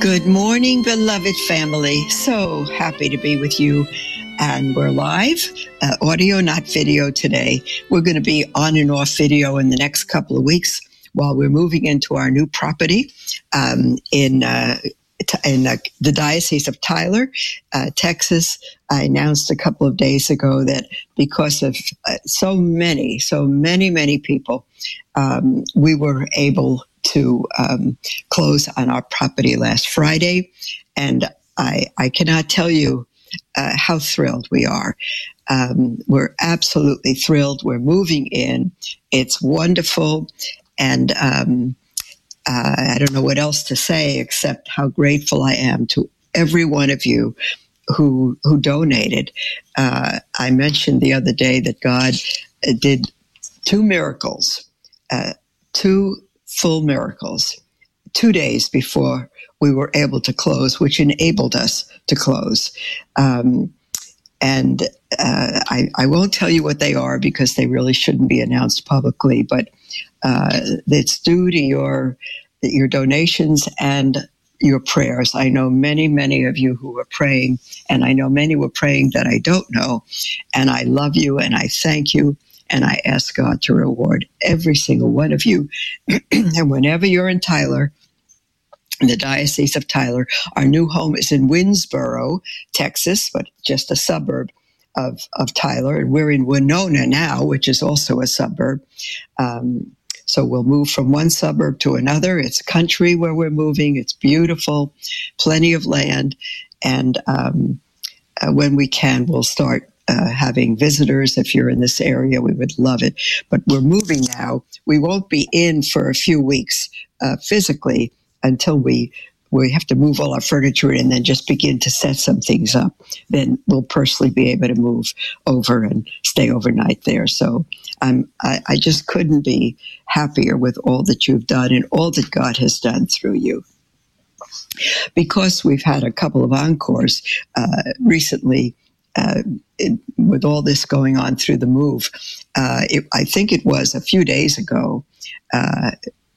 Good morning, beloved family. So happy to be with you. And we're live, audio, not video today. We're going to be on and off video in the next couple of weeks while we're moving into our new property in the Diocese of Tyler, Texas. I announced a couple of days ago that because of so many people, we were able to close on our property last Friday, and I cannot tell you how thrilled we are. We're absolutely thrilled. We're moving in. It's wonderful, and I don't know what else to say except how grateful I am to every one of you who donated. I mentioned the other day that God did two miracles, full miracles, 2 days before we were able to close, which enabled us to close. I won't tell you what they are because they really shouldn't be announced publicly, but it's due to your donations and your prayers. I know many of you who are praying, and I know many were praying that I don't know, and I love you and I thank you. And I ask God to reward every single one of you. And whenever you're in Tyler, in the Diocese of Tyler, our new home is in Winsboro, Texas, but just a suburb of Tyler. And we're in Winona now, which is also a suburb. So we'll move from one suburb to another. It's country where we're moving. It's beautiful, plenty of land. And when we can, we'll start having visitors. If you're in this area, we would love it. But we're moving now. We won't be in for a few weeks physically until we have to move all our furniture and then just begin to set some things up. Then we'll personally be able to move over and stay overnight there. So I just couldn't be happier with all that you've done and all that God has done through you. Because we've had a couple of encores recently, with all this going on through the move, I think it was a few days ago,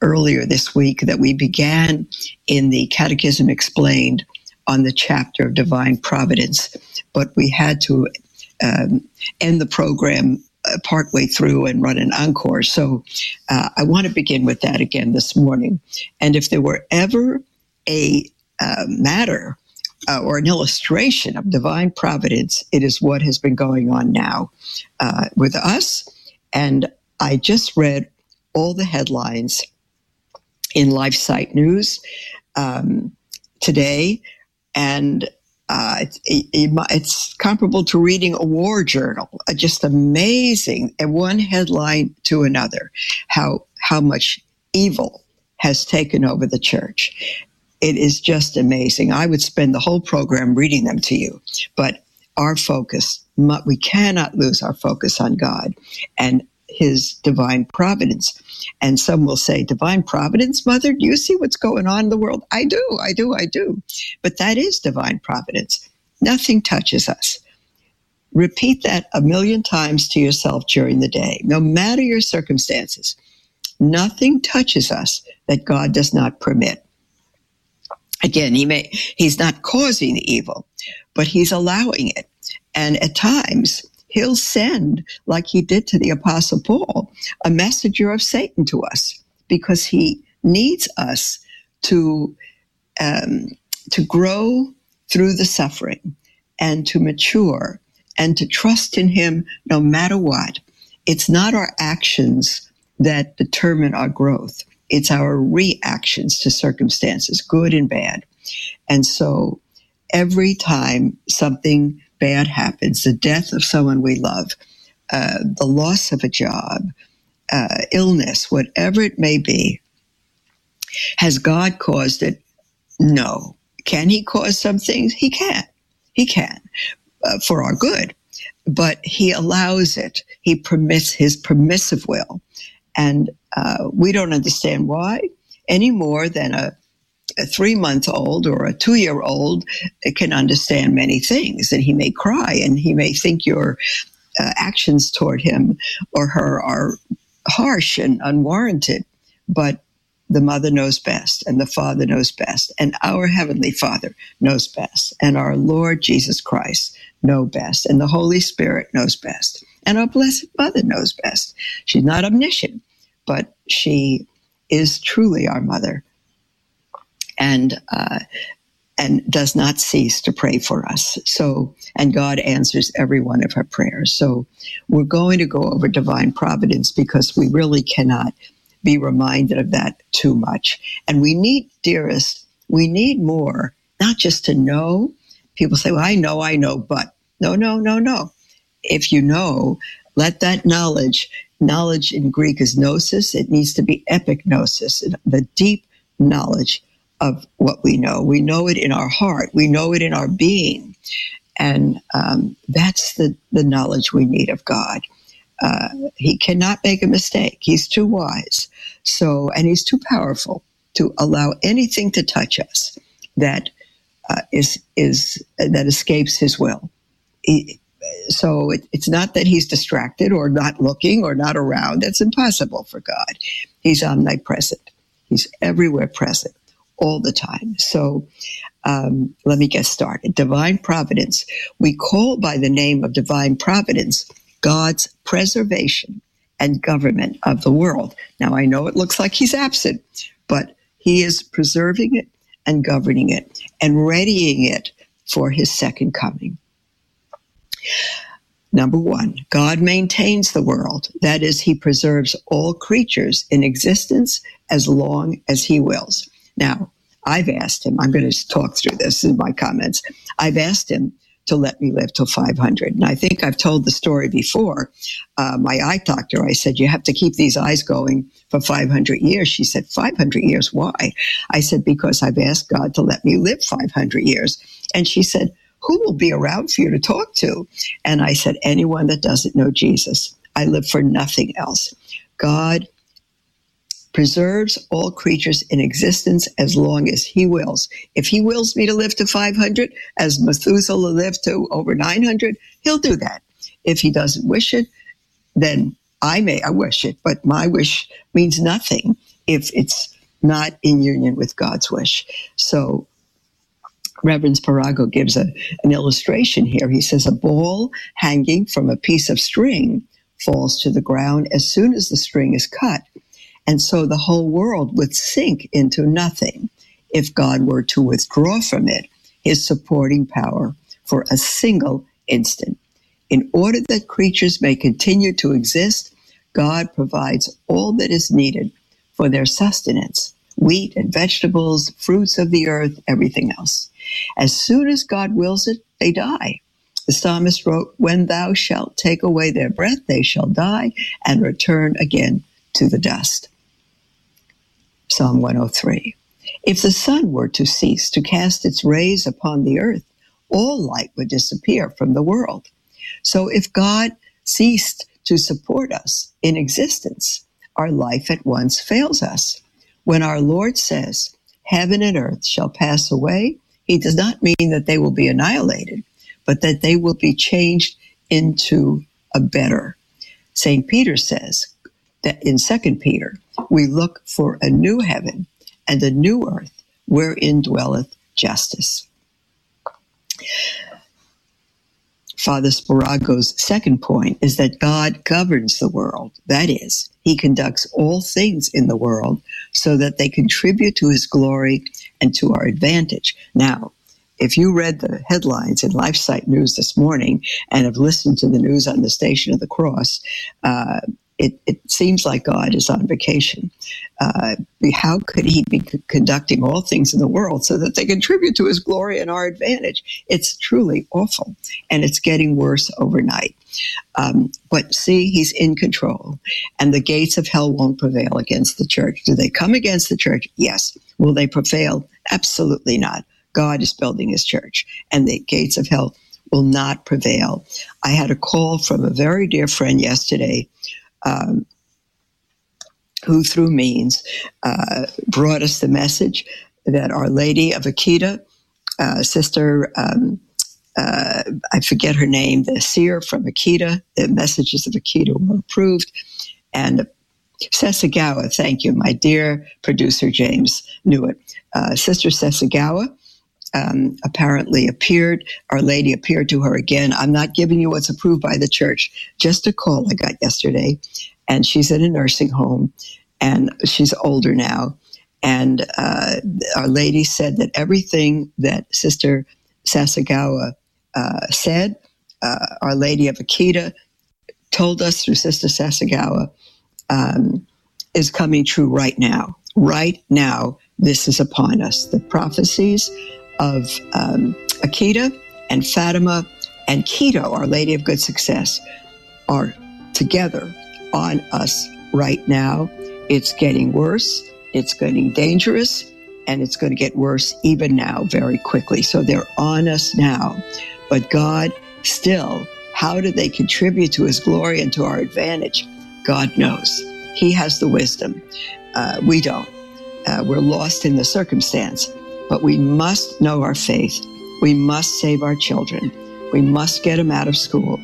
earlier this week, that we began in the Catechism Explained on the chapter of Divine Providence. But we had to end the program partway through and run an encore. So I want to begin with that again this morning. And if there were ever a matter or an illustration of divine providence, it is what has been going on now with us. And I just read all the headlines in LifeSite News today, and it's comparable to reading a war journal. Just amazing, and one headline to another, how much evil has taken over the church. It is just amazing. I would spend the whole program reading them to you, but our focus, we cannot lose our focus on God and his divine providence. And some will say, divine providence, Mother, do you see what's going on in the world? I do. But that is divine providence. Nothing touches us. Repeat that 1,000,000 times to yourself during the day, no matter your circumstances. Nothing touches us that God does not permit. Again, he's not causing the evil, but he's allowing it. And at times, he'll send, like he did to the Apostle Paul, a messenger of Satan to us because he needs us to grow through the suffering and to mature and to trust in him no matter what. It's not our actions that determine our growth. It's our reactions to circumstances, good and bad. And so every time something bad happens, the death of someone we love, the loss of a job, illness, whatever it may be, has God caused it? No. Can he cause some things? He can. He can, for our good. But he allows it. He permits his permissive will. And we don't understand why any more than a 3-month-old or a 2-year-old can understand many things. And he may cry, and he may think your actions toward him or her are harsh and unwarranted. But the mother knows best, and the father knows best, and our Heavenly Father knows best, and our Lord Jesus Christ knows best, and the Holy Spirit knows best, and our Blessed Mother knows best. She's not omniscient, but she is truly our mother, and does not cease to pray for us. So, and God answers every one of her prayers. So we're going to go over Divine Providence because we really cannot be reminded of that too much. And we need, dearest, we need more, not just to know. People say, well, I know, but no. If you know, let that knowledge in Greek is gnosis. It needs to be epignosis, the deep knowledge of what we know. We know it in our heart. We know it in our being. And that's the knowledge we need of God. He cannot make a mistake. He's too wise. So, and he's too powerful to allow anything to touch us that that escapes his will. So it's not that he's distracted or not looking or not around. That's impossible for God. He's omnipresent. He's everywhere present all the time. So let me get started. Divine Providence. We call by the name of Divine Providence God's preservation and government of the world. Now, I know it looks like he's absent, but he is preserving it and governing it and readying it for his second coming. Number one, God maintains the world. That is, he preserves all creatures in existence as long as he wills. Now, I've asked him, I'm going to talk through this in my comments. I've asked him to let me live till 500. And I think I've told the story before. My eye doctor, I said, you have to keep these eyes going for 500 years. She said, 500 years, why? I said, because I've asked God to let me live 500 years. And she said, who will be around for you to talk to? And I said, anyone that doesn't know Jesus. I live for nothing else. God preserves all creatures in existence as long as he wills. If he wills me to live to 500, as Methuselah lived to over 900, he'll do that. If he doesn't wish it, then I wish it, but my wish means nothing if it's not in union with God's wish. So Reverend Spirago gives an illustration here. He says a ball hanging from a piece of string falls to the ground as soon as the string is cut. And so the whole world would sink into nothing if God were to withdraw from it his supporting power for a single instant. In order that creatures may continue to exist, God provides all that is needed for their sustenance, wheat and vegetables, fruits of the earth, everything else. As soon as God wills it, they die. The psalmist wrote, when thou shalt take away their breath, they shall die and return again to the dust. Psalm 103. If the sun were to cease to cast its rays upon the earth, all light would disappear from the world. So if God ceased to support us in existence, our life at once fails us. When our Lord says, heaven and earth shall pass away, he does not mean that they will be annihilated, but that they will be changed into a better. St. Peter says that in 2 Peter, we look for a new heaven and a new earth wherein dwelleth justice. Father Spirago's second point is that God governs the world. That is, he conducts all things in the world so that they contribute to his glory and to our advantage. Now, if you read the headlines in LifeSite News this morning and have listened to the news on the Station of the Cross, it seems like God is on vacation. How could he be conducting all things in the world so that they contribute to his glory and our advantage? It's truly awful, and it's getting worse overnight. But see, he's in control, and the gates of hell won't prevail against the church. Do they come against the church? Yes. Will they prevail? Absolutely not. God is building his church, and the gates of hell will not prevail. I had a call from a very dear friend yesterday, who through means brought us the message that Our Lady of Akita, Sister, I forget her name, the seer from Akita, the messages of Akita were approved, and Sasagawa, thank you, my dear producer James knew it. Sister Sasagawa apparently appeared. Our Lady appeared to her again. I'm not giving you what's approved by the church, just a call I got yesterday. And she's in a nursing home, and she's older now. And Our Lady said that everything that Sister Sasagawa said, Our Lady of Akita told us through Sister Sasagawa, is coming true right now. Right now, this is upon us. The prophecies of Akita and Fatima and Quito, Our Lady of Good Success, are together on us right now. It's getting worse, it's getting dangerous, and it's going to get worse even now very quickly. So they're on us now. But God still, how do they contribute to his glory and to our advantage? God knows. He has the wisdom. We don't. We're lost in the circumstance. But we must know our faith. We must save our children. We must get them out of school.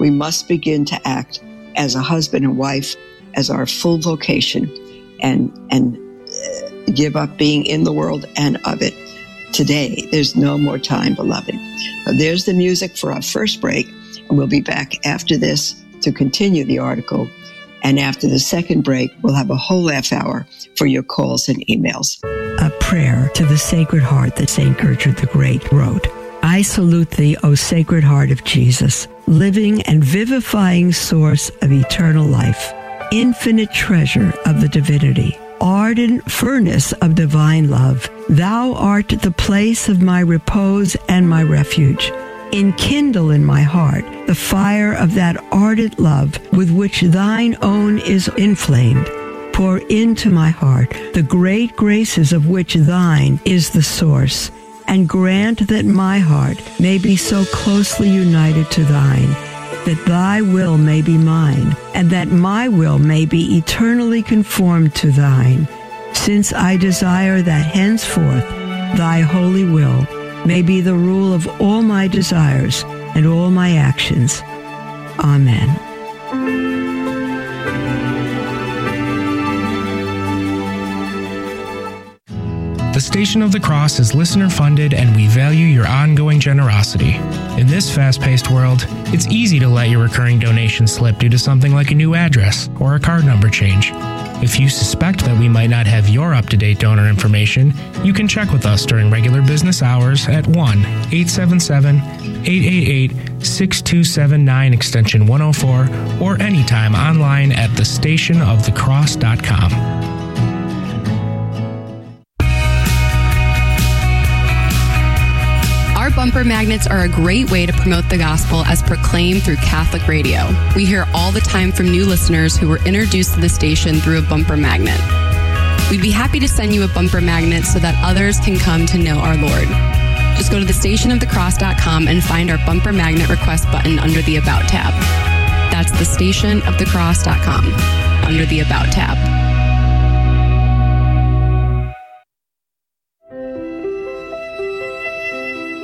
We must begin to act as a husband and wife, as our full vocation, and give up being in the world and of it. Today, there's no more time, beloved. There's the music for our first break, and we'll be back after this to continue the article. And after the second break, we'll have a whole half hour for your calls and emails. A prayer to the Sacred Heart that St. Gertrude the Great wrote. I salute thee, O Sacred Heart of Jesus, living and vivifying source of eternal life, infinite treasure of the divinity, ardent furnace of divine love. Thou art the place of my repose and my refuge. Enkindle in my heart the fire of that ardent love with which thine own is inflamed. Pour into my heart the great graces of which thine is the source, and grant that my heart may be so closely united to thine, that thy will may be mine, and that my will may be eternally conformed to thine, since I desire that henceforth thy holy will may be the rule of all my desires and all my actions. Amen. The Station of the Cross is listener-funded, and we value your ongoing generosity. In this fast-paced world, it's easy to let your recurring donation slip due to something like a new address or a card number change. If you suspect that we might not have your up-to-date donor information, you can check with us during regular business hours at 1-877-888-6279 extension 104 or anytime online at thestationofthecross.com. Bumper magnets are a great way to promote the gospel as proclaimed through Catholic radio. We hear all the time from new listeners who were introduced to the station through a bumper magnet. We'd be happy to send you a bumper magnet so that others can come to know our Lord. Just go to thestationofthecross.com and find our bumper magnet request button under the About tab. That's thestationofthecross.com under the About tab.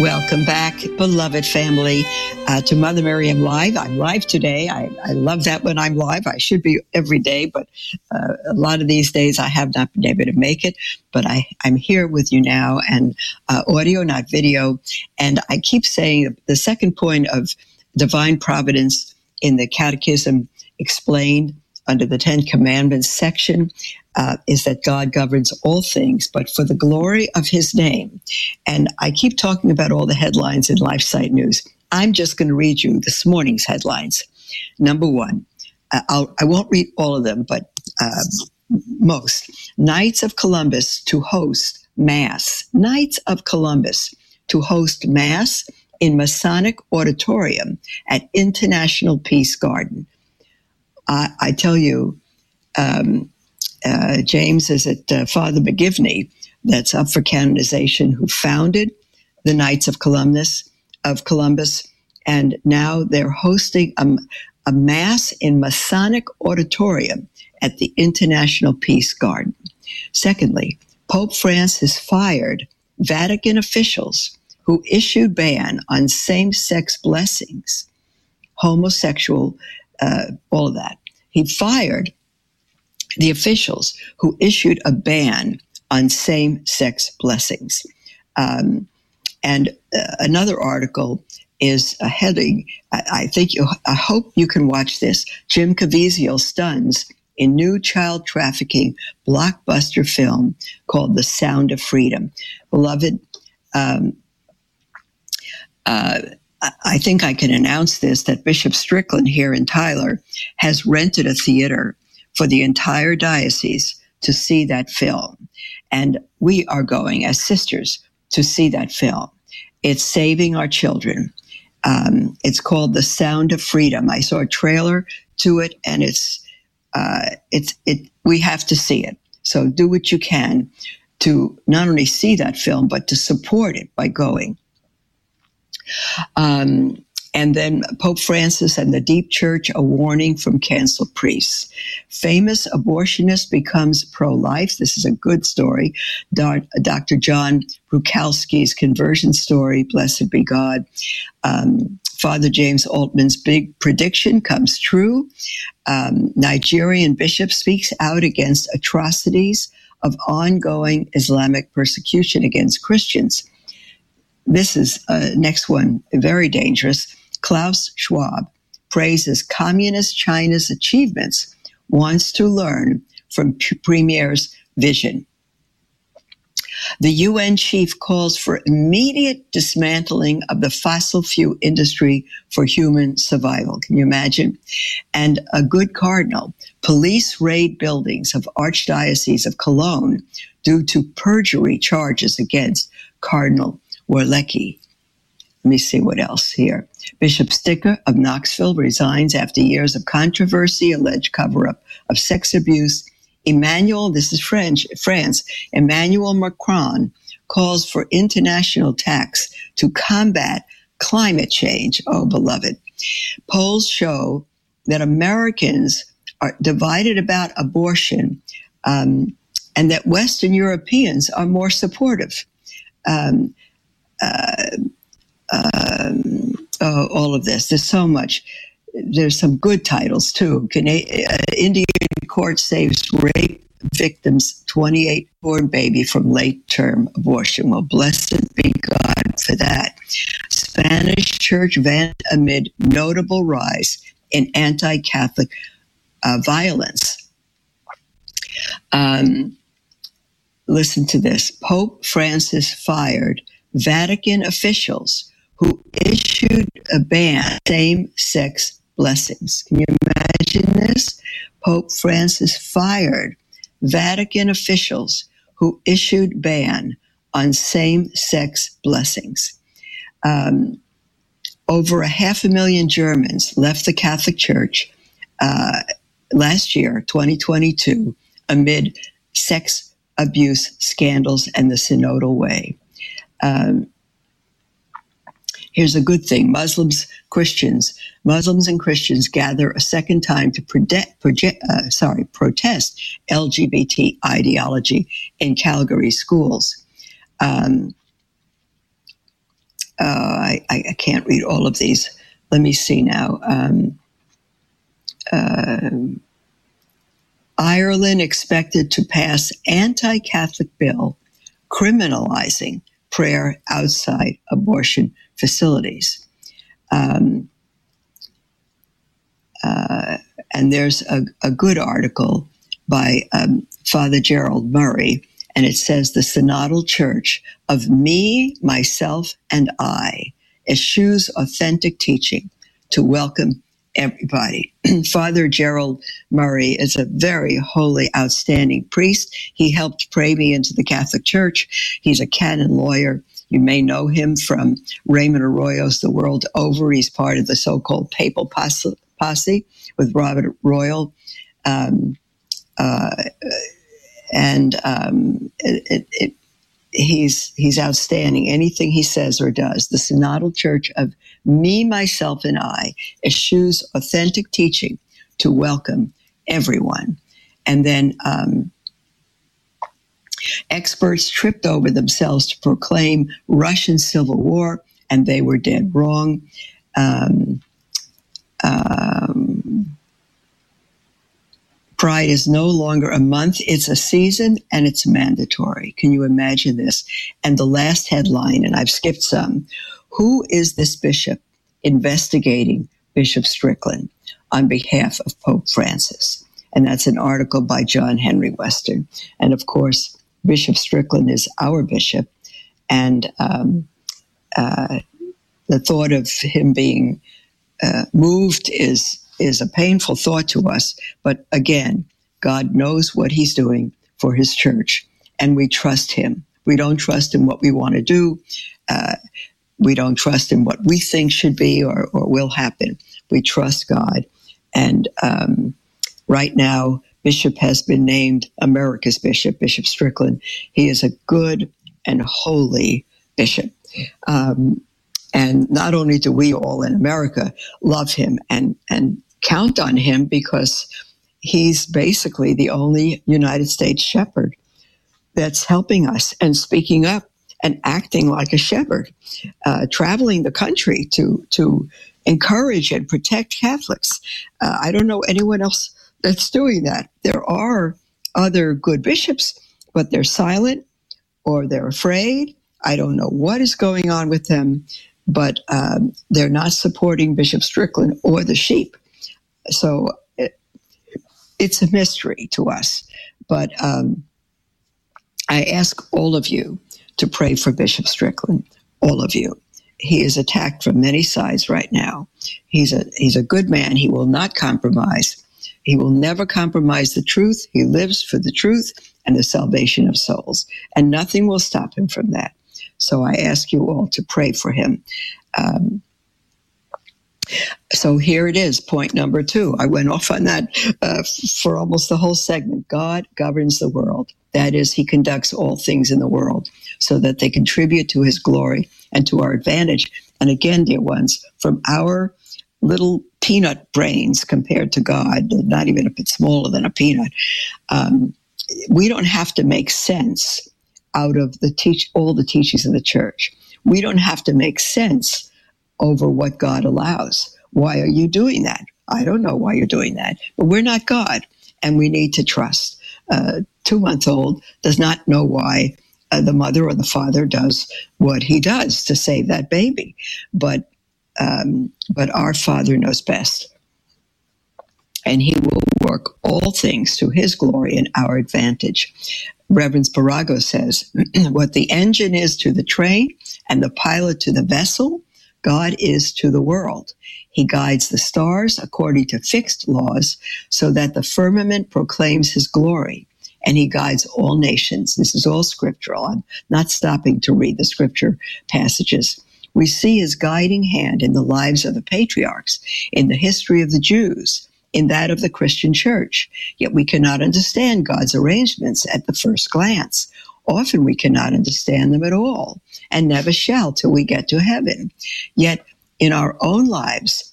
Welcome back, beloved family, to Mother Miriam Live. I'm live today. I love that when I'm live. I should be every day, but a lot of these days I have not been able to make it. But I'm here with you now, and audio, not video. And I keep saying the second point of Divine Providence in the Catechism Explained under the Ten Commandments section is that God governs all things, but for the glory of his name. And I keep talking about all the headlines in LifeSite News. I'm just going to read you this morning's headlines. Number one, I won't read all of them, but most. Knights of Columbus to host Mass. Knights of Columbus to host Mass in Masonic Auditorium at International Peace Garden. I tell you, James is at Father McGivney, that's up for canonization, who founded the Knights of Columbus, and now they're hosting a Mass in Masonic Auditorium at the International Peace Garden. Secondly, Pope Francis fired Vatican officials who issued ban on same-sex blessings, homosexual, all of that. He fired the officials who issued a ban on same-sex blessings. And another article is a heading. I hope you can watch this. Jim Caviezel stuns in new child trafficking blockbuster film called The Sound of Freedom. Beloved, I think I can announce this, that Bishop Strickland here in Tyler has rented a theater for the entire diocese to see that film. And we are going as sisters to see that film. It's saving our children. It's called The Sound of Freedom. I saw a trailer to it, and we have to see it. So do what you can to not only see that film, but to support it by going. And then Pope Francis and the Deep Church, a warning from canceled priests. Famous abortionist becomes pro-life. This is a good story. Dr. John Brukowski's conversion story, blessed be God. Father James Altman's big prediction comes true. Nigerian bishop speaks out against atrocities of ongoing Islamic persecution against Christians. This is next one, very dangerous. Klaus Schwab praises Communist China's achievements, wants to learn from Premier's vision. The UN chief calls for immediate dismantling of the fossil fuel industry for human survival. Can you imagine? And a good cardinal, police raid buildings of Archdiocese of Cologne due to perjury charges against Cardinal Warlecki. Let me see what else here. Bishop Sticker of Knoxville resigns after years of controversy, alleged cover-up of sex abuse. Emmanuel Macron calls for international tax to combat climate change. Oh, beloved. Polls show that Americans are divided about abortion, and that Western Europeans are more supportive. All of this. There's so much. There's some good titles too. Indian court saves rape victims' 28-born baby from late-term abortion. Well, blessed be God for that. Spanish church vent amid notable rise in anti-Catholic violence. Listen to this. Pope Francis fired Vatican officials who issued a ban on same-sex blessings. Can you imagine this? Pope Francis fired Vatican officials who issued ban on same-sex blessings. Over 500,000 Germans left the Catholic Church last year, 2022, amid sex abuse scandals and the synodal way. Here's a good thing. Muslims and Christians gather a second time to protest LGBT ideology in Calgary schools. I can't read all of these. Let me see now. Ireland expected to pass anti-Catholic bill criminalizing prayer outside abortion facilities. And there's a good article by Father Gerald Murray, and it says, the synodal church of me, myself, and I eschews authentic teaching to welcome everybody. Father Gerald Murray is a very holy, outstanding priest. He helped pray me into the Catholic Church. He's a canon lawyer. You may know him from Raymond Arroyo's The World Over. He's part of the so-called papal posse with Robert Royal. He's outstanding. Anything he says or does. The synodal church of me, myself, and I eschews authentic teaching to welcome everyone. And then experts tripped over themselves to proclaim Russian Civil War, and they were dead wrong. Pride is no longer a month, it's a season, and it's mandatory. Can you imagine this? And the last headline, and I've skipped some, who is this bishop investigating Bishop Strickland on behalf of Pope Francis? And that's an article by John Henry Westen. And of course, Bishop Strickland is our bishop, and the thought of him being moved is a painful thought to us, but again, God knows what he's doing for his church, and we trust him. We don't trust in what we want to do. We don't trust in what we think should be or will happen. We trust God. And right now, Bishop has been named America's Bishop, Bishop Strickland. He is a good and holy bishop. And not only do we all in America love him and count on him, because he's basically the only United States shepherd that's helping us and speaking up and acting like a shepherd, traveling the country to encourage and protect Catholics. I don't know anyone else that's doing that. There are other good bishops, but they're silent or they're afraid. I don't know what is going on with them, but they're not supporting Bishop Strickland or the sheep. So it's a mystery to us. But I ask all of you to pray for Bishop Strickland, all of you. He is attacked from many sides right now. He's a good man. He will not compromise. He will never compromise the truth. He lives for the truth and the salvation of souls, and nothing will stop him from that. So I ask you all to pray for him. So here it is, point number 2. I went off on that for almost the whole segment. God governs the world. That is, he conducts all things in the world so that they contribute to his glory and to our advantage. And again, dear ones, from our little peanut brains compared to God, not even a bit smaller than a peanut, we don't have to make sense out of all the teachings of the church. We don't have to make sense over what God allows. Why are you doing that? I don't know why you're doing that, but we're not God, and we need to trust. A 2-month-old does not know why the mother or the father does what he does to save that baby, but our Father knows best, and he will work all things to his glory and our advantage. Reverend Spirago says, what the engine is to the train and the pilot to the vessel, God is to the world. He guides the stars according to fixed laws so that the firmament proclaims his glory, and he guides all nations. This is all scriptural. I'm not stopping to read the scripture passages. We see his guiding hand in the lives of the patriarchs, in the history of the Jews, in that of the Christian church. Yet we cannot understand God's arrangements at the first glance. Often we cannot understand them at all, and never shall till we get to heaven. Yet in our own lives,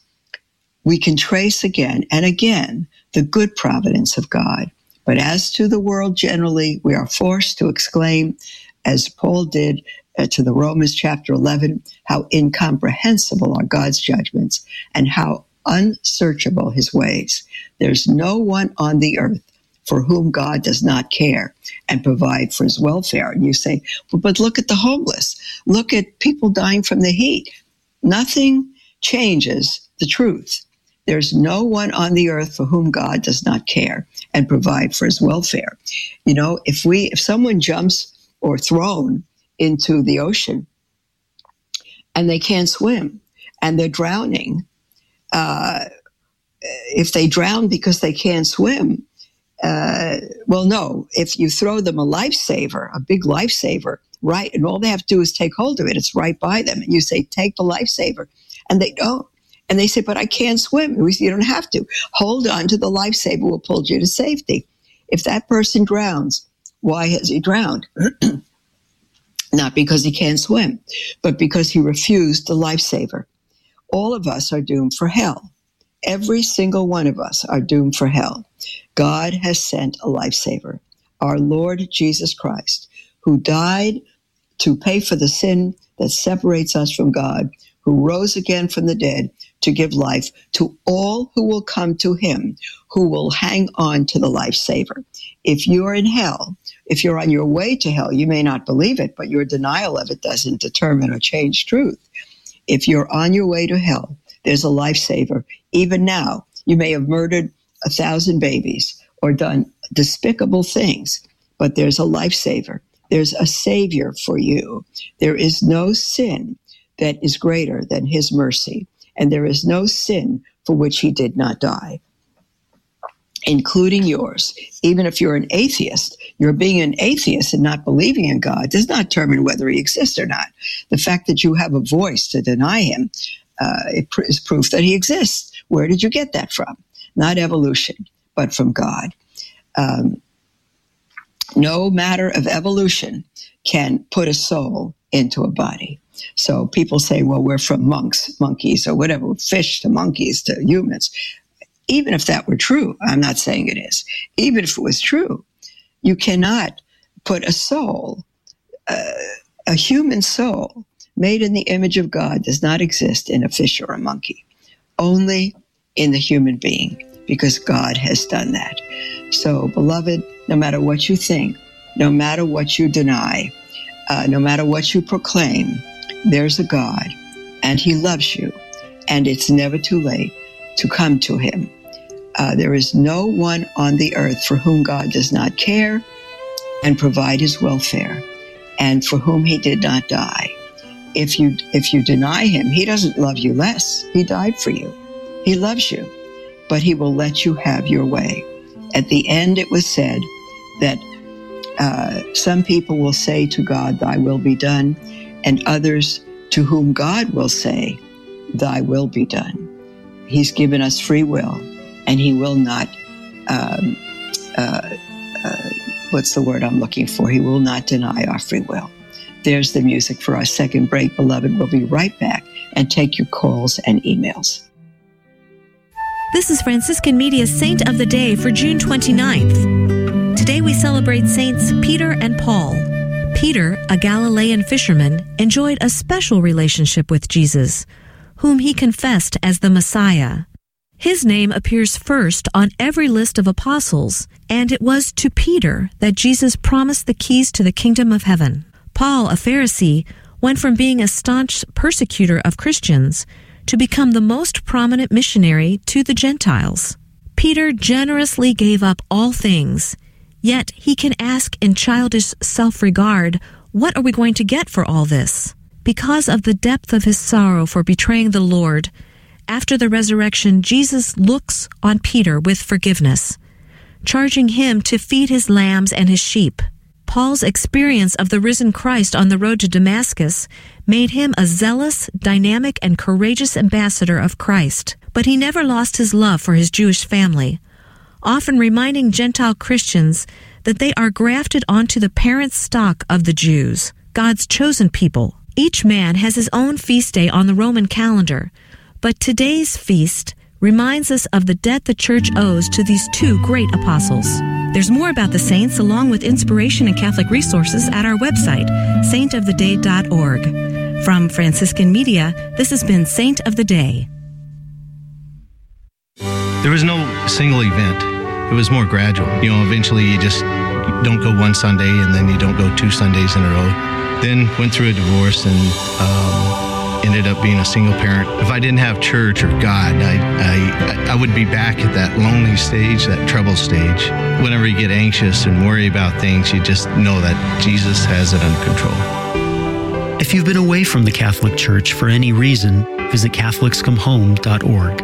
we can trace again and again the good providence of God. But as to the world generally, we are forced to exclaim, as Paul did to the Romans chapter 11, how incomprehensible are God's judgments and how unsearchable his ways. There's no one on the earth for whom God does not care and provide for his welfare. And you say, well, but look at the homeless. Look at people dying from the heat. Nothing changes the truth. There's no one on the earth for whom God does not care and provide for his welfare. You know, if someone jumps or thrown into the ocean and they can't swim and they're drowning, if they drown because they can't swim, well, no, if you throw them a lifesaver, a big lifesaver, right, and all they have to do is take hold of it, it's right by them, and you say, take the lifesaver, and they don't. And they say, but I can't swim. We say, you don't have to. Hold on to the lifesaver, we'll pull you to safety. If that person drowns, why has he drowned? Not because he can't swim, but because he refused the lifesaver. All of us are doomed for hell. Every single one of us are doomed for hell. God has sent a lifesaver, our Lord Jesus Christ, who died to pay for the sin that separates us from God, who rose again from the dead to give life to all who will come to him, who will hang on to the lifesaver. If you're in hell, if you're on your way to hell, you may not believe it, but your denial of it doesn't determine or change truth. If you're on your way to hell, there's a lifesaver. Even now, you may have murdered 1,000 babies or done despicable things, but there's a lifesaver. There's a savior for you. There is no sin that is greater than his mercy, and there is no sin for which he did not die, including yours. Even if you're an atheist, your being an atheist and not believing in God does not determine whether he exists or not. The fact that you have a voice to deny him is proof that he exists. Where did you get that from? Not evolution, but from God. No matter of evolution can put a soul into a body. So people say, well, we're from monkeys or whatever, fish to monkeys to humans. Even if that were true, I'm not saying it is, even if it was true, you cannot put a soul, a human soul made in the image of God does not exist in a fish or a monkey, only in the human being, because God has done that. So, beloved, no matter what you think, no matter what you deny, no matter what you proclaim, there's a God, and he loves you, and it's never too late to come to him. There is no one on the earth for whom God does not care and provide his welfare, and for whom he did not die. If you deny him, he doesn't love you less. He died for you. He loves you, but he will let you have your way. At the end, it was said that some people will say to God, thy will be done, and others to whom God will say, thy will be done. He's given us free will, and he will not, He will not deny our free will. There's the music for our second break, beloved. We'll be right back and take your calls and emails. This is Franciscan Media's Saint of the Day for June 29th. Today we celebrate Saints Peter and Paul. Peter, a Galilean fisherman, enjoyed a special relationship with Jesus, whom he confessed as the Messiah. His name appears first on every list of apostles, and it was to Peter that Jesus promised the keys to the kingdom of heaven. Paul, a Pharisee, went from being a staunch persecutor of Christians to become the most prominent missionary to the Gentiles. Peter generously gave up all things, yet he can ask in childish self-regard, what are we going to get for all this? Because of the depth of his sorrow for betraying the Lord, after the resurrection, Jesus looks on Peter with forgiveness, charging him to feed his lambs and his sheep. Paul's experience of the risen Christ on the road to Damascus made him a zealous, dynamic, and courageous ambassador of Christ. But he never lost his love for his Jewish family, often reminding Gentile Christians that they are grafted onto the parent stock of the Jews, God's chosen people. Each man has his own feast day on the Roman calendar, but today's feast reminds us of the debt the Church owes to these two great apostles. There's more about the saints along with inspiration and Catholic resources at our website, saintoftheday.org. From Franciscan Media, this has been Saint of the Day. There was no single event. It was more gradual. You know, eventually you just don't go one Sunday and then you don't go two Sundays in a row. Then went through a divorce and ended up being a single parent. If I didn't have church or God, I would be back at that lonely stage, that trouble stage. Whenever you get anxious and worry about things, you just know that Jesus has it under control. If you've been away from the Catholic Church for any reason, visit CatholicsComeHome.org.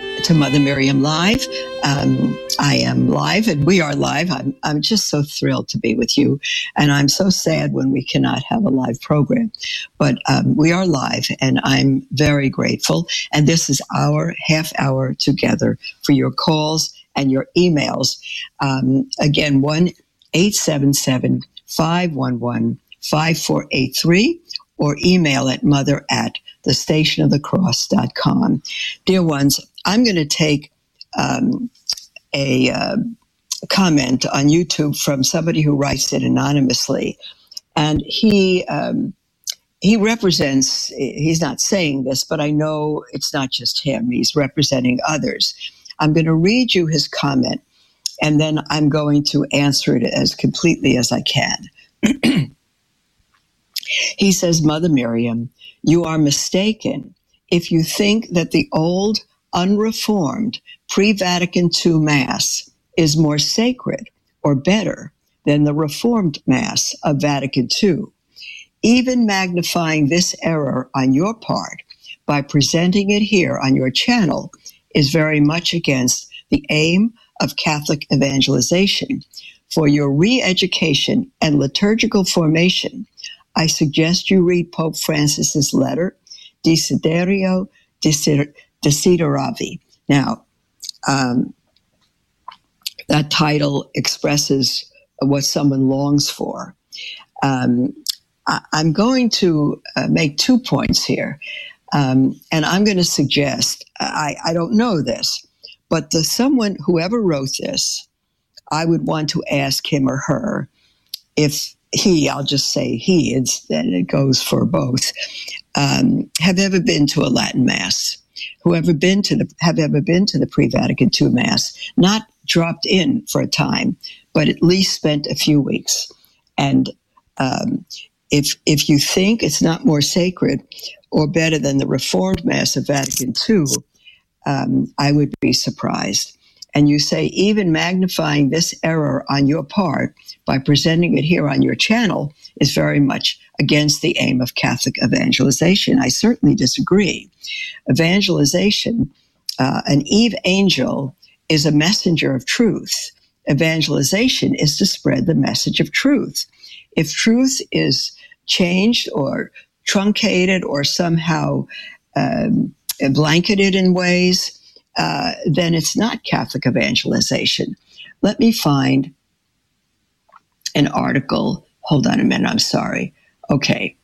to Mother Miriam Live. I am live, and we are live. I'm just so thrilled to be with you, and I'm so sad when we cannot have a live program. But we are live, and I'm very grateful. And this is our half hour together for your calls and your emails. Again, 1-877-511-5483 or email at mother@thestationofthecross.com. Dear ones, I'm going to take a comment on YouTube from somebody who writes it anonymously, and he represents. He's not saying this, but I know it's not just him. He's representing others. I'm going to read you his comment, and then I'm going to answer it as completely as I can. He says, "Mother Miriam, you are mistaken if you think that the old, unreformed, pre-Vatican II Mass is more sacred or better than the Reformed Mass of Vatican II. Even magnifying this error on your part by presenting it here on your channel is very much against the aim of Catholic evangelization. For your re-education and liturgical formation, I suggest you read Pope Francis's letter, Desiderio Desideravi." Now, that title expresses what someone longs for. I'm going to make 2 points here, and I'm going to suggest, I don't know this, but whoever wrote this, I would want to ask him or her if I'll just say he, and it goes for both, have ever been to a Latin Mass. Have ever been to the pre-Vatican II Mass, not dropped in for a time, but at least spent a few weeks. And if you think it's not more sacred or better than the Reformed Mass of Vatican II, I would be surprised. And you say, even magnifying this error on your part by presenting it here on your channel is very much against the aim of Catholic evangelization. I certainly disagree. Evangelization, an Eve angel is a messenger of truth. Evangelization is to spread the message of truth. If truth is changed or truncated or somehow blanketed in ways, then it's not Catholic evangelization. Let me find an article. Hold on a minute. I'm sorry. Okay.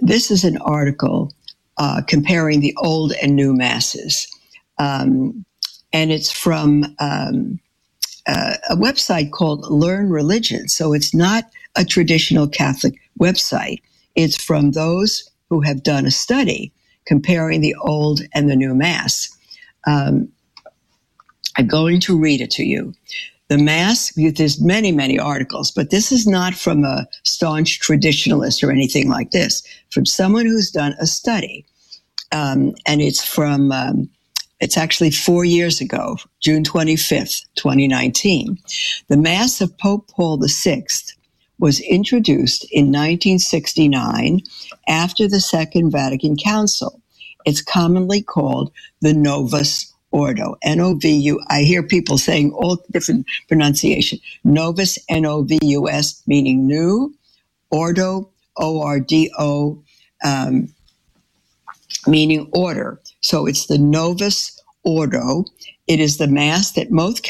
This is an article comparing the old and new masses. And it's from a website called Learn Religion. So it's not a traditional Catholic website. It's from those who have done a study comparing the old and the new Mass. I'm going to read it to you. The Mass, there's many, many articles, but this is not from a staunch traditionalist or anything like this, from someone who's done a study. And it's from, it's actually 4 years ago, June 25th, 2019. The Mass of Pope Paul VI was introduced in 1969 after the Second Vatican Council. It's commonly called the Novus Ordo, N-O-V-U. I hear people saying all different pronunciation. Novus, N-O-V-U-S, meaning new. Ordo, O-R-D-O, meaning order. So it's the Novus Ordo. It is the Mass that most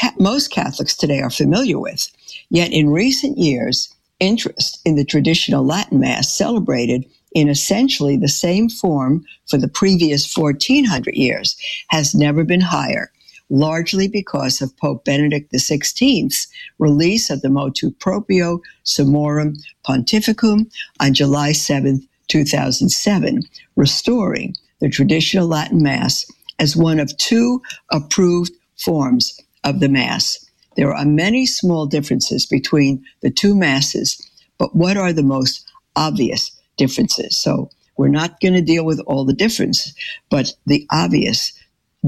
Catholics today are familiar with. Yet in recent years, interest in the traditional Latin Mass celebrated in essentially the same form for the previous 1400 years has never been higher, largely because of Pope Benedict XVI's release of the Motu Proprio Summorum Pontificum on July 7, 2007, restoring the traditional Latin Mass as one of two approved forms of the Mass. There are many small differences between the two masses, but what are the most obvious differences? So we're not going to deal with all the differences, but the obvious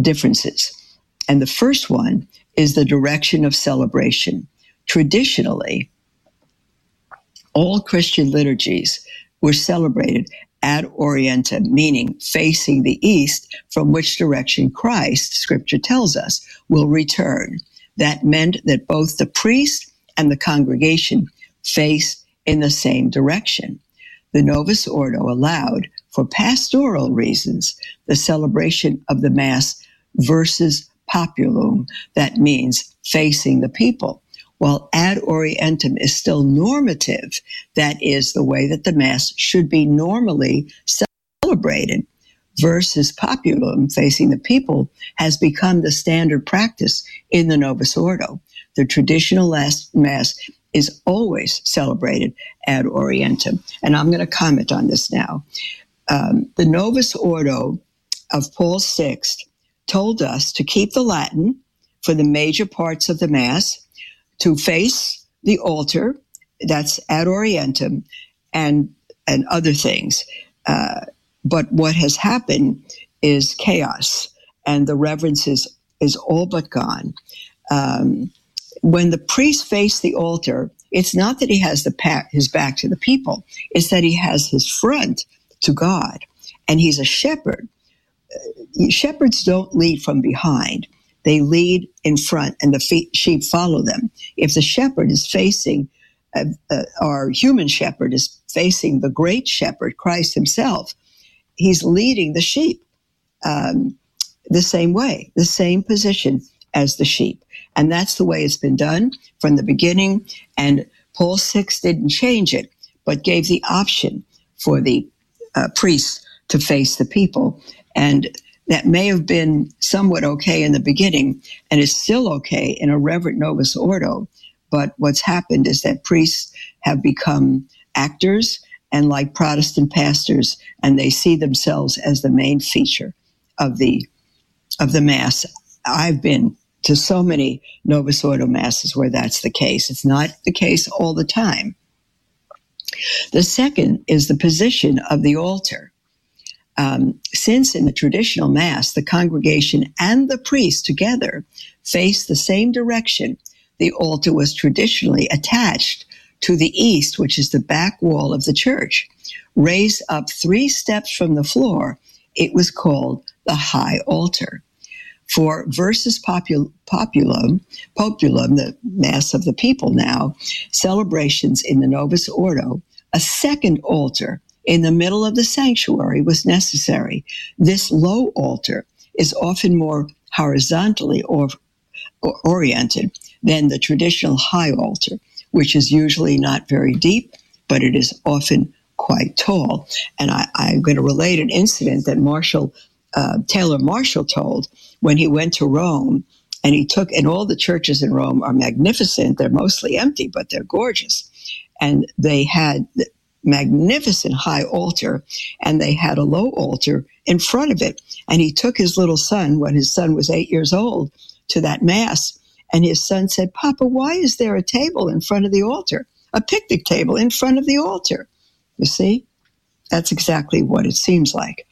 differences. And the first one is the direction of celebration. Traditionally, all Christian liturgies were celebrated ad orientem, meaning facing the east, from which direction Christ, Scripture tells us, will return. That meant that both the priest and the congregation faced in the same direction. The Novus Ordo allowed, for pastoral reasons, the celebration of the Mass versus populum, that means facing the people. While ad orientem is still normative, that is the way that the Mass should be normally celebrated, versus populum, facing the people, has become the standard practice in the Novus Ordo. The traditional last Mass is always celebrated ad orientem. And I'm going to comment on this now. The Novus Ordo of Paul VI told us to keep the Latin for the major parts of the Mass, to face the altar, that's ad orientem, and other things. But what has happened is chaos, and the reverence is all but gone. When the priest faces the altar, it's not that he has his back to the people, it's that he has his front to God, and he's a shepherd. Shepherds don't lead from behind. They lead in front, and the sheep follow them. If the shepherd is facing, our human shepherd is facing the great shepherd, Christ himself, he's leading the sheep the same way, the same position as the sheep. And that's the way it's been done from the beginning. And Paul VI didn't change it, but gave the option for the priests to face the people. And that may have been somewhat okay in the beginning, and is still okay in a Reverend Novus Ordo. But what's happened is that priests have become actors, and like Protestant pastors, and they see themselves as the main feature of the Mass. I've been to so many Novus Ordo Masses where that's the case. It's not the case all the time. The second is the position of the altar. Since in the traditional Mass, the congregation and the priest together faced the same direction, the altar was traditionally attached to the east, which is the back wall of the church. Raised up 3 steps from the floor, it was called the high altar. For versus populum, the Mass of the people now, celebrations in the Novus Ordo, a second altar in the middle of the sanctuary was necessary. This low altar is often more horizontally oriented than the traditional high altar, which is usually not very deep, but it is often quite tall. And I'm going to relate an incident that Taylor Marshall told when he went to Rome, and and all the churches in Rome are magnificent. They're mostly empty, but they're gorgeous. And they had magnificent high altar, and they had a low altar in front of it. And he took his little son, when his son was 8 years old, to that Mass. And his son said, "Papa, why is there a table in front of the altar? A picnic table in front of the altar?" You see, that's exactly what it seems like.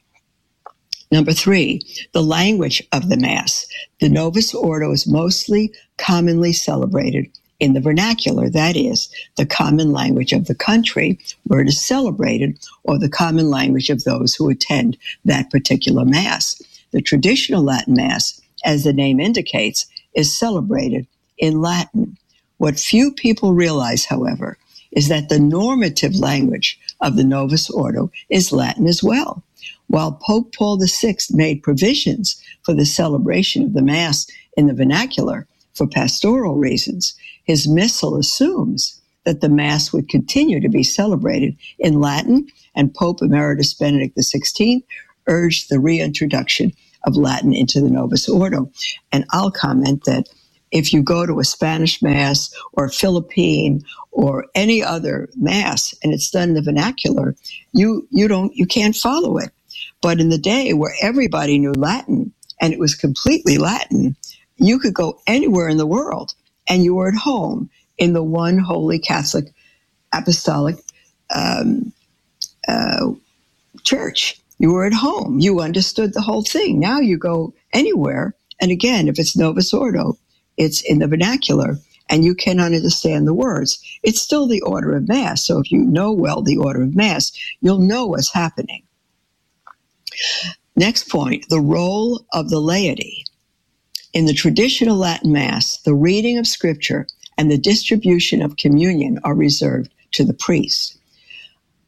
Number 3, the language of the Mass. The Novus Ordo is mostly commonly celebrated in the vernacular, that is, the common language of the country where it is celebrated, or the common language of those who attend that particular Mass. The traditional Latin Mass, as the name indicates, is celebrated in Latin. What few people realize, however, is that the normative language of the Novus Ordo is Latin as well. While Pope Paul VI made provisions for the celebration of the Mass in the vernacular, for pastoral reasons, his missal assumes that the Mass would continue to be celebrated in Latin, and Pope Emeritus Benedict XVI urged the reintroduction of Latin into the Novus Ordo. And I'll comment that if you go to a Spanish Mass or a Philippine or any other Mass and it's done in the vernacular, you can't follow it. But in the day where everybody knew Latin and it was completely Latin, you could go anywhere in the world and you are at home in the one holy Catholic Apostolic Church. You were at home. You understood the whole thing. Now you go anywhere. And again, if it's Novus Ordo, it's in the vernacular, and you cannot understand the words. It's still the order of Mass. So if you know well the order of Mass, you'll know what's happening. Next point, the role of the laity. In the traditional Latin Mass, the reading of Scripture and the distribution of communion are reserved to the priest.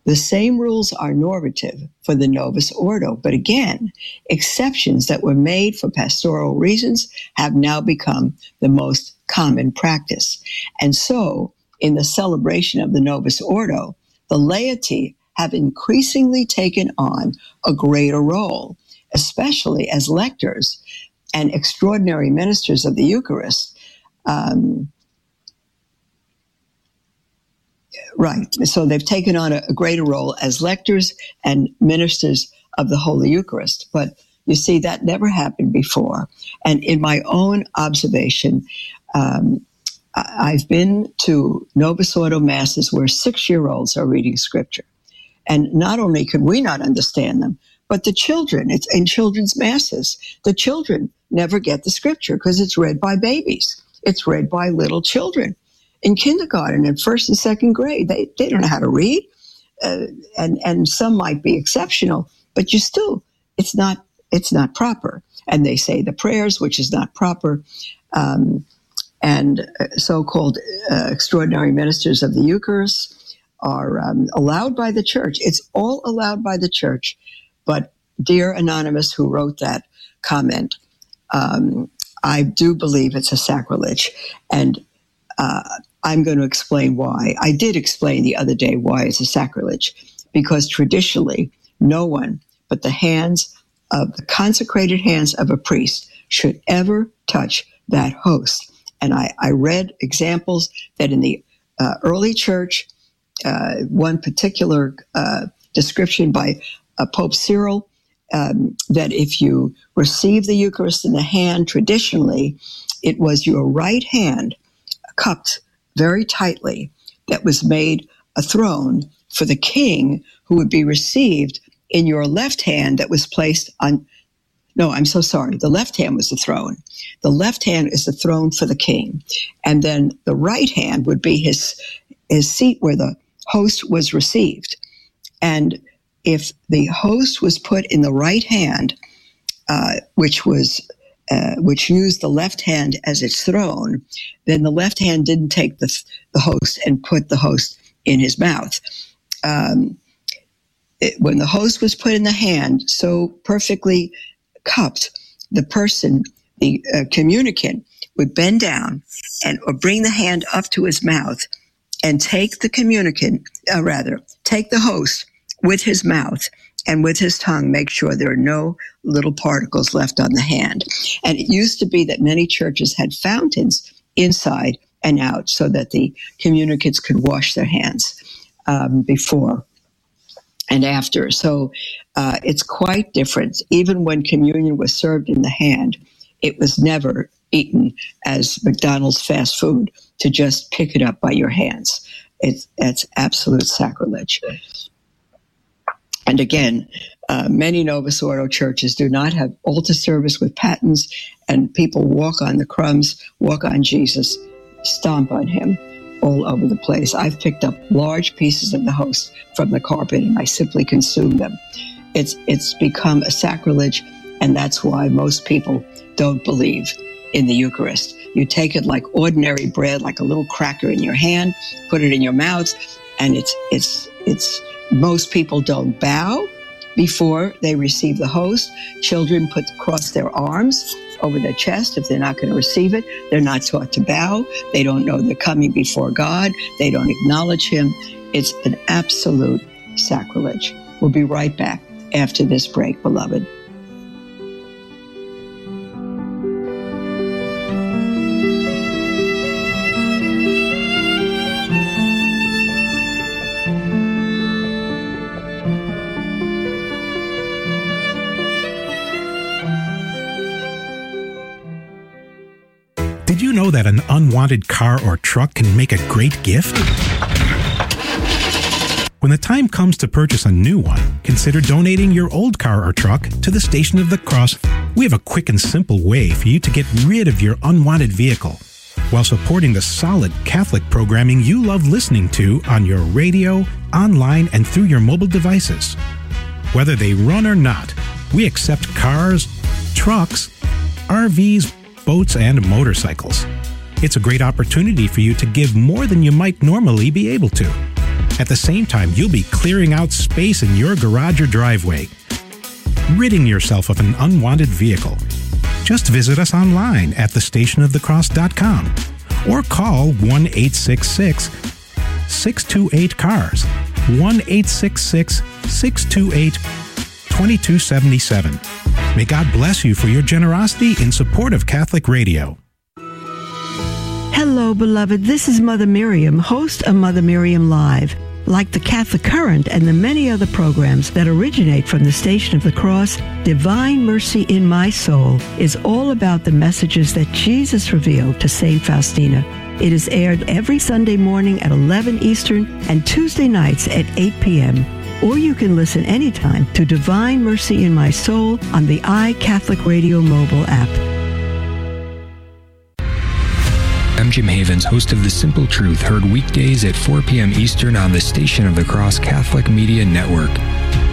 The same rules are normative for the Novus Ordo, but again, exceptions that were made for pastoral reasons have now become the most common practice. And so, in the celebration of the Novus Ordo, the laity have increasingly taken on a greater role, especially as lectors and extraordinary ministers of the Eucharist. So they've taken on a greater role as lectors and ministers of the Holy Eucharist. But you see, that never happened before. And in my own observation, I've been to Novus Ordo Masses where 6-year-olds are reading Scripture. And not only could we not understand them, but the children, it's in children's Masses, the children never get the Scripture because it's read by babies. It's read by little children. In kindergarten and first and second grade, they don't know how to read, and some might be exceptional, but you still, it's not proper. And they say the prayers, which is not proper, and so-called extraordinary ministers of the Eucharist are allowed by the Church. It's all allowed by the Church, but dear Anonymous who wrote that comment, I do believe it's a sacrilege, and I'm going to explain why. I did explain the other day why it's a sacrilege, because traditionally no one but the consecrated hands of a priest should ever touch that host. And I read examples that in the early Church, one particular description by Pope Cyril, that if you receive the Eucharist in the hand, traditionally it was your right hand cupped very tightly, that was made a throne for the king who would be received in your left hand that was placed on, no, I'm so sorry, the left hand was the throne. The left hand is the throne for the king. And then the right hand would be his seat where the host was received. And if the host was put in the right hand, which used the left hand as its throne, then the left hand didn't take the host and put the host in his mouth. When the host was put in the hand, so perfectly cupped, the person, the communicant, would bend down or bring the hand up to his mouth and take the take the host with his mouth and with his tongue, make sure there are no little particles left on the hand. And it used to be that many churches had fountains inside and out so that the communicants could wash their hands before and after. So it's quite different. Even when communion was served in the hand, it was never eaten as McDonald's fast food to just pick it up by your hands. It's absolute sacrilege. And again, many Novus Ordo churches do not have altar service with patens, and people walk on the crumbs, walk on Jesus, stomp on him all over the place. I've picked up large pieces of the host from the carpet, and I simply consume them. It's become a sacrilege, and that's why most people don't believe in the Eucharist. You take it like ordinary bread, like a little cracker in your hand, put it in your mouth, and it's most people don't bow before they receive the host. Children cross their arms over their chest if they're not going to receive it. They're not taught to bow. They don't know they're coming before God. They don't acknowledge him. It's an absolute sacrilege. We'll be right back after this break, beloved. know that an unwanted car or truck can make a great gift? When the time comes to purchase a new one, consider donating your old car or truck to the Station of the Cross. We have a quick and simple way for you to get rid of your unwanted vehicle while supporting the solid Catholic programming you love listening to on your radio, online, and through your mobile devices. Whether they run or not, we accept cars, trucks, RVs, boats, and motorcycles. It's a great opportunity for you to give more than you might normally be able to. At the same time, you'll be clearing out space in your garage or driveway, ridding yourself of an unwanted vehicle. Just visit us online at thestationofthecross.com or call 1-866-628-CARS, 1-866-628-2277. May God bless you for your generosity in support of Catholic Radio. Hello, beloved. This is Mother Miriam, host of Mother Miriam Live. Like the Catholic Current and the many other programs that originate from the Station of the Cross, Divine Mercy in My Soul is all about the messages that Jesus revealed to St. Faustina. It is aired every Sunday morning at 11 Eastern and Tuesday nights at 8 p.m. Or you can listen anytime to Divine Mercy in My Soul on the iCatholic Radio mobile app. I'm Jim Havens, host of The Simple Truth, heard weekdays at 4 p.m. Eastern on the Station of the Cross Catholic Media Network.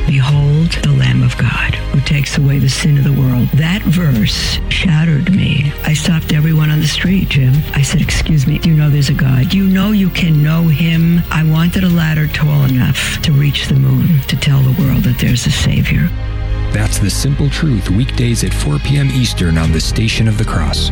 Behold the Lamb of God who takes away the sin of the world. That verse shattered me. I stopped everyone on the street, Jim. I said, excuse me, you know there's a God. You know you can know him. I wanted a ladder tall enough to reach the moon to tell the world that there's a Savior. That's The Simple Truth, weekdays at 4 p.m. Eastern on the Station of the Cross.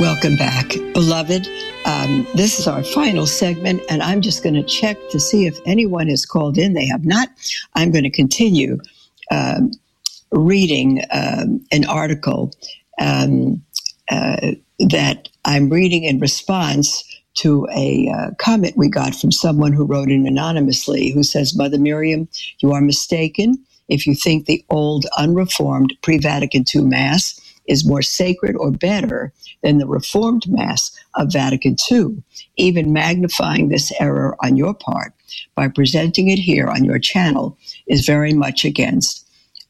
Welcome back, beloved. This is our final segment, and I'm just going to check to see if anyone has called in. They have not. I'm going to continue reading an article that I'm reading in response to a comment we got from someone who wrote in anonymously, who says, Mother Miriam, you are mistaken if you think the old, unreformed pre-Vatican II Mass is more sacred or better than the Reformed Mass of Vatican II, even magnifying this error on your part by presenting it here on your channel is very much against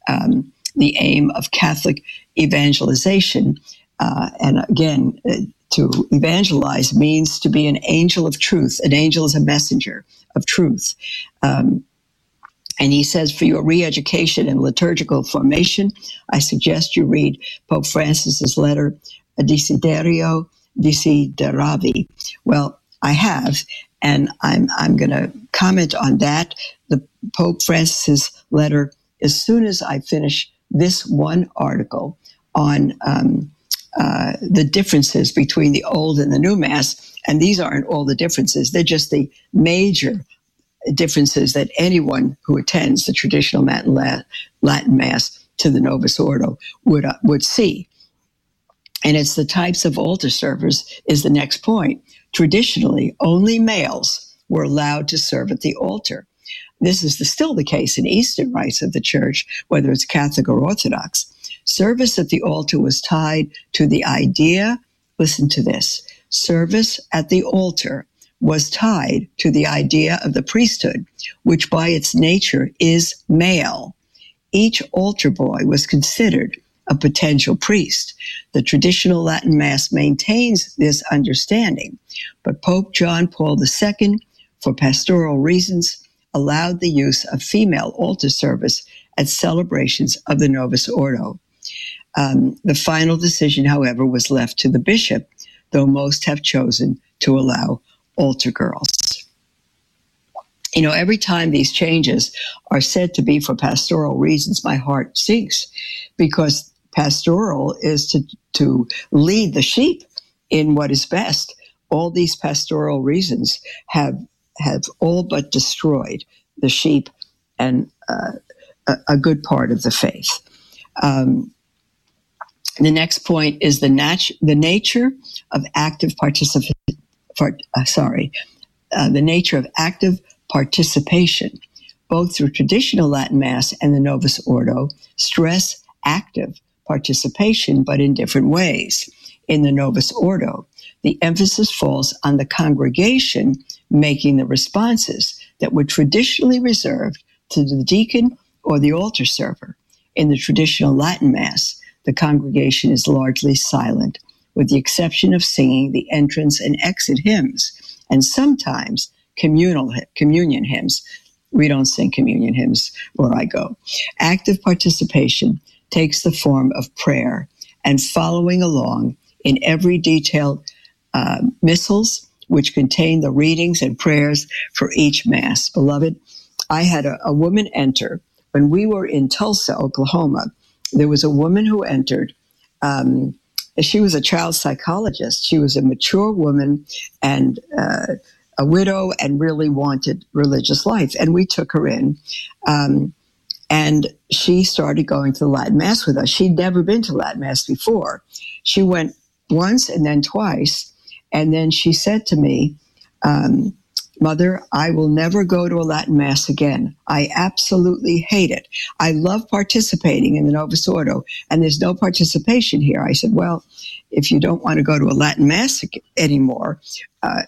the aim of Catholic evangelization. And again, to evangelize means to be an angel of truth. An angel is a messenger of truth. And he says, for your re-education and liturgical formation, I suggest you read Pope Francis's letter, Desiderio Desideravi. Well, I have, and I'm going to comment on that. The Pope Francis's letter, as soon as I finish this one article on the differences between the old and the new Mass, and these aren't all the differences, they're just the major differences that anyone who attends the traditional Latin Mass to the Novus Ordo would see. And it's the types of altar servers is the next point. Traditionally, only males were allowed to serve at the altar. This is still the case in Eastern rites of the Church, whether it's Catholic or Orthodox. Service at the altar was tied to the idea, listen to this, service at the altar was tied to the idea of the priesthood, which by its nature is male. Each altar boy was considered a potential priest. The traditional Latin Mass maintains this understanding, but Pope John Paul II, for pastoral reasons, allowed the use of female altar service at celebrations of the Novus Ordo. The final decision, however, was left to the bishop, though most have chosen to allow altar girls. You know, every time these changes are said to be for pastoral reasons, my heart sinks, because pastoral is to lead the sheep in what is best. All these pastoral reasons have have all but destroyed the sheep and a good part of the faith. The next point is the nature of active participation, both through traditional Latin Mass and the Novus Ordo, stress active participation, but in different ways. In the Novus Ordo, the emphasis falls on the congregation making the responses that were traditionally reserved to the deacon or the altar server. In the traditional Latin Mass, the congregation is largely silent, with the exception of singing the entrance and exit hymns, and sometimes communion hymns. We don't sing communion hymns where I go. Active participation takes the form of prayer and following along in every detailed missals, which contain the readings and prayers for each Mass. Beloved, I had a woman enter. When we were in Tulsa, Oklahoma, there was a woman who entered. She was a child psychologist. She was a mature woman and a widow and really wanted religious life. And we took her in. And she started going to the Latin Mass with us. She'd never been to Latin Mass before. She went once and then twice. And then she said to me, Mother, I will never go to a Latin Mass again. I absolutely hate it. I love participating in the Novus Ordo, and there's no participation here. I said, well, if you don't want to go to a Latin Mass anymore,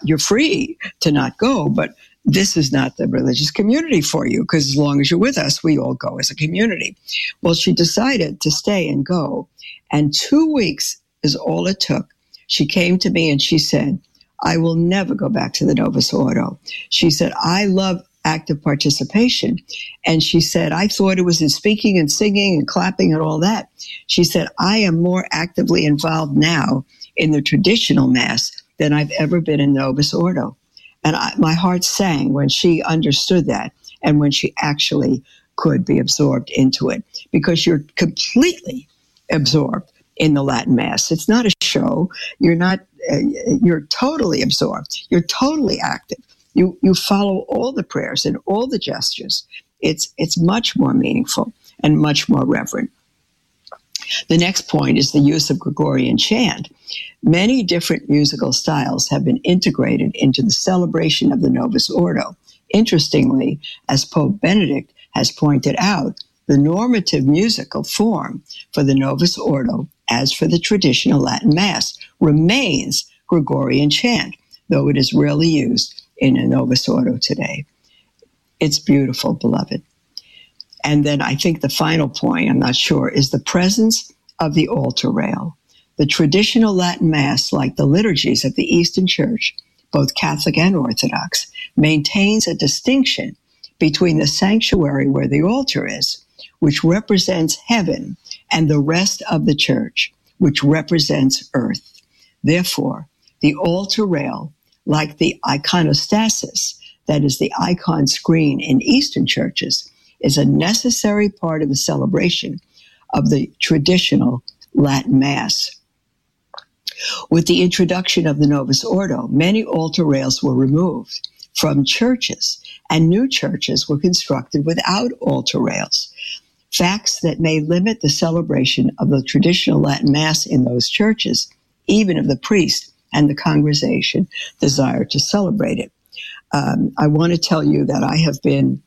you're free to not go, but this is not the religious community for you, because as long as you're with us, we all go as a community. Well, she decided to stay and go, and 2 weeks is all it took. She came to me and she said, I will never go back to the Novus Ordo. She said, I love active participation. And she said, I thought it was in speaking and singing and clapping and all that. She said, I am more actively involved now in the traditional Mass than I've ever been in Novus Ordo. And my heart sang when she understood that and when she actually could be absorbed into it, because you're completely absorbed in the Latin Mass. It's not a show. You're not. You're totally absorbed. You're totally active. You follow all the prayers and all the gestures. It's much more meaningful and much more reverent. The next point is the use of Gregorian chant. Many different musical styles have been integrated into the celebration of the Novus Ordo. Interestingly, as Pope Benedict has pointed out, the normative musical form for the Novus Ordo, as for the traditional Latin Mass, remains Gregorian chant, though it is rarely used in a Novus Ordo today. It's beautiful, beloved. And then I think the final point, I'm not sure, is the presence of the altar rail. The traditional Latin Mass, like the liturgies of the Eastern Church, both Catholic and Orthodox, maintains a distinction between the sanctuary where the altar is, which represents heaven, and the rest of the church, which represents earth. Therefore, the altar rail, like the iconostasis, that is the icon screen in Eastern churches, is a necessary part of the celebration of the traditional Latin Mass. With the introduction of the Novus Ordo, many altar rails were removed from churches, and new churches were constructed without altar rails. Facts that may limit the celebration of the traditional Latin Mass in those churches, even if the priest and the congregation desire to celebrate it. I want to tell you that I have been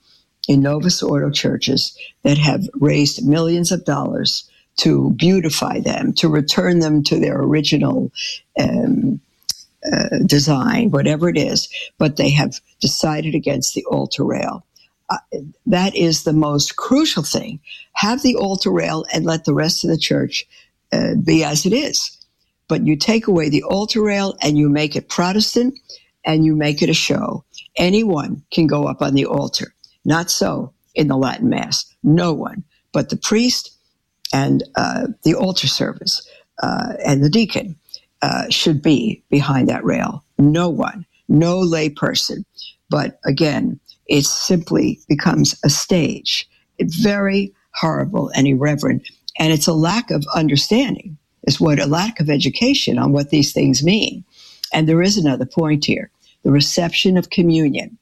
in Novus Ordo churches that have raised millions of dollars to beautify them, to return them to their original design, whatever it is, but they have decided against the altar rail. That is the most crucial thing. Have the altar rail and let the rest of the church be as it is. But you take away the altar rail and you make it Protestant and you make it a show. Anyone can go up on the altar. Not so in the Latin Mass. No one but the priest and the altar service and the deacon should be behind that rail. No one, no lay person. But again, it simply becomes a stage. It's very horrible and irreverent. And it's a lack of understanding, is what a lack of education on what these things mean. And there is another point here, the reception of communion.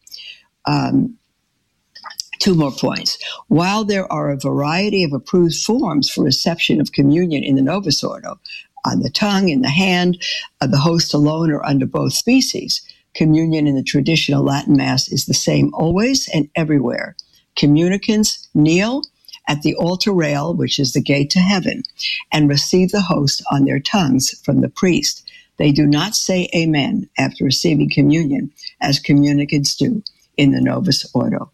Two more points. While there are a variety of approved forms for reception of communion in the Novus Ordo, on the tongue, in the hand, the host alone, or under both species, communion in the traditional Latin Mass is the same always and everywhere. Communicants kneel at the altar rail, which is the gate to heaven, and receive the host on their tongues from the priest. They do not say amen after receiving communion, as communicants do in the Novus Ordo.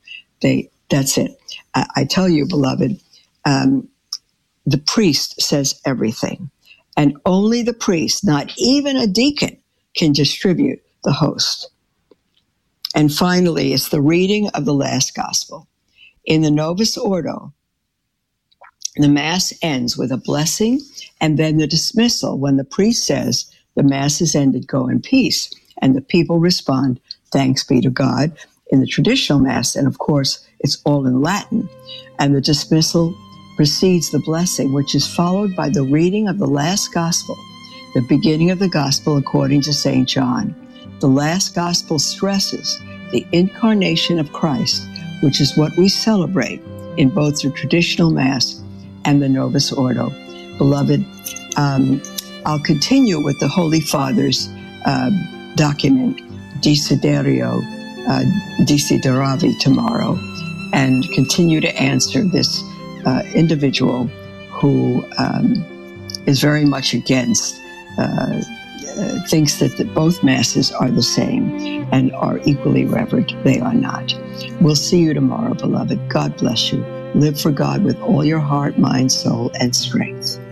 That's it. I tell you, beloved, the priest says everything. And only the priest, not even a deacon, can distribute the host. And finally, it's the reading of the last gospel. In the Novus Ordo, the Mass ends with a blessing and then the dismissal when the priest says, "The Mass is ended, go in peace." And the people respond, "Thanks be to God," in the traditional Mass. And of course, it's all in Latin. And the dismissal precedes the blessing, which is followed by the reading of the last gospel, the beginning of the gospel according to St. John. The last gospel stresses the incarnation of Christ, which is what we celebrate in both the traditional Mass and the Novus Ordo. Beloved, I'll continue with the Holy Father's document, Desiderio Desideravi, tomorrow, and continue to answer this individual who is very much against, thinks that both Masses are the same and are equally reverent. They are not. We'll see you tomorrow, beloved. God bless you. Live for God with all your heart, mind, soul, and strength.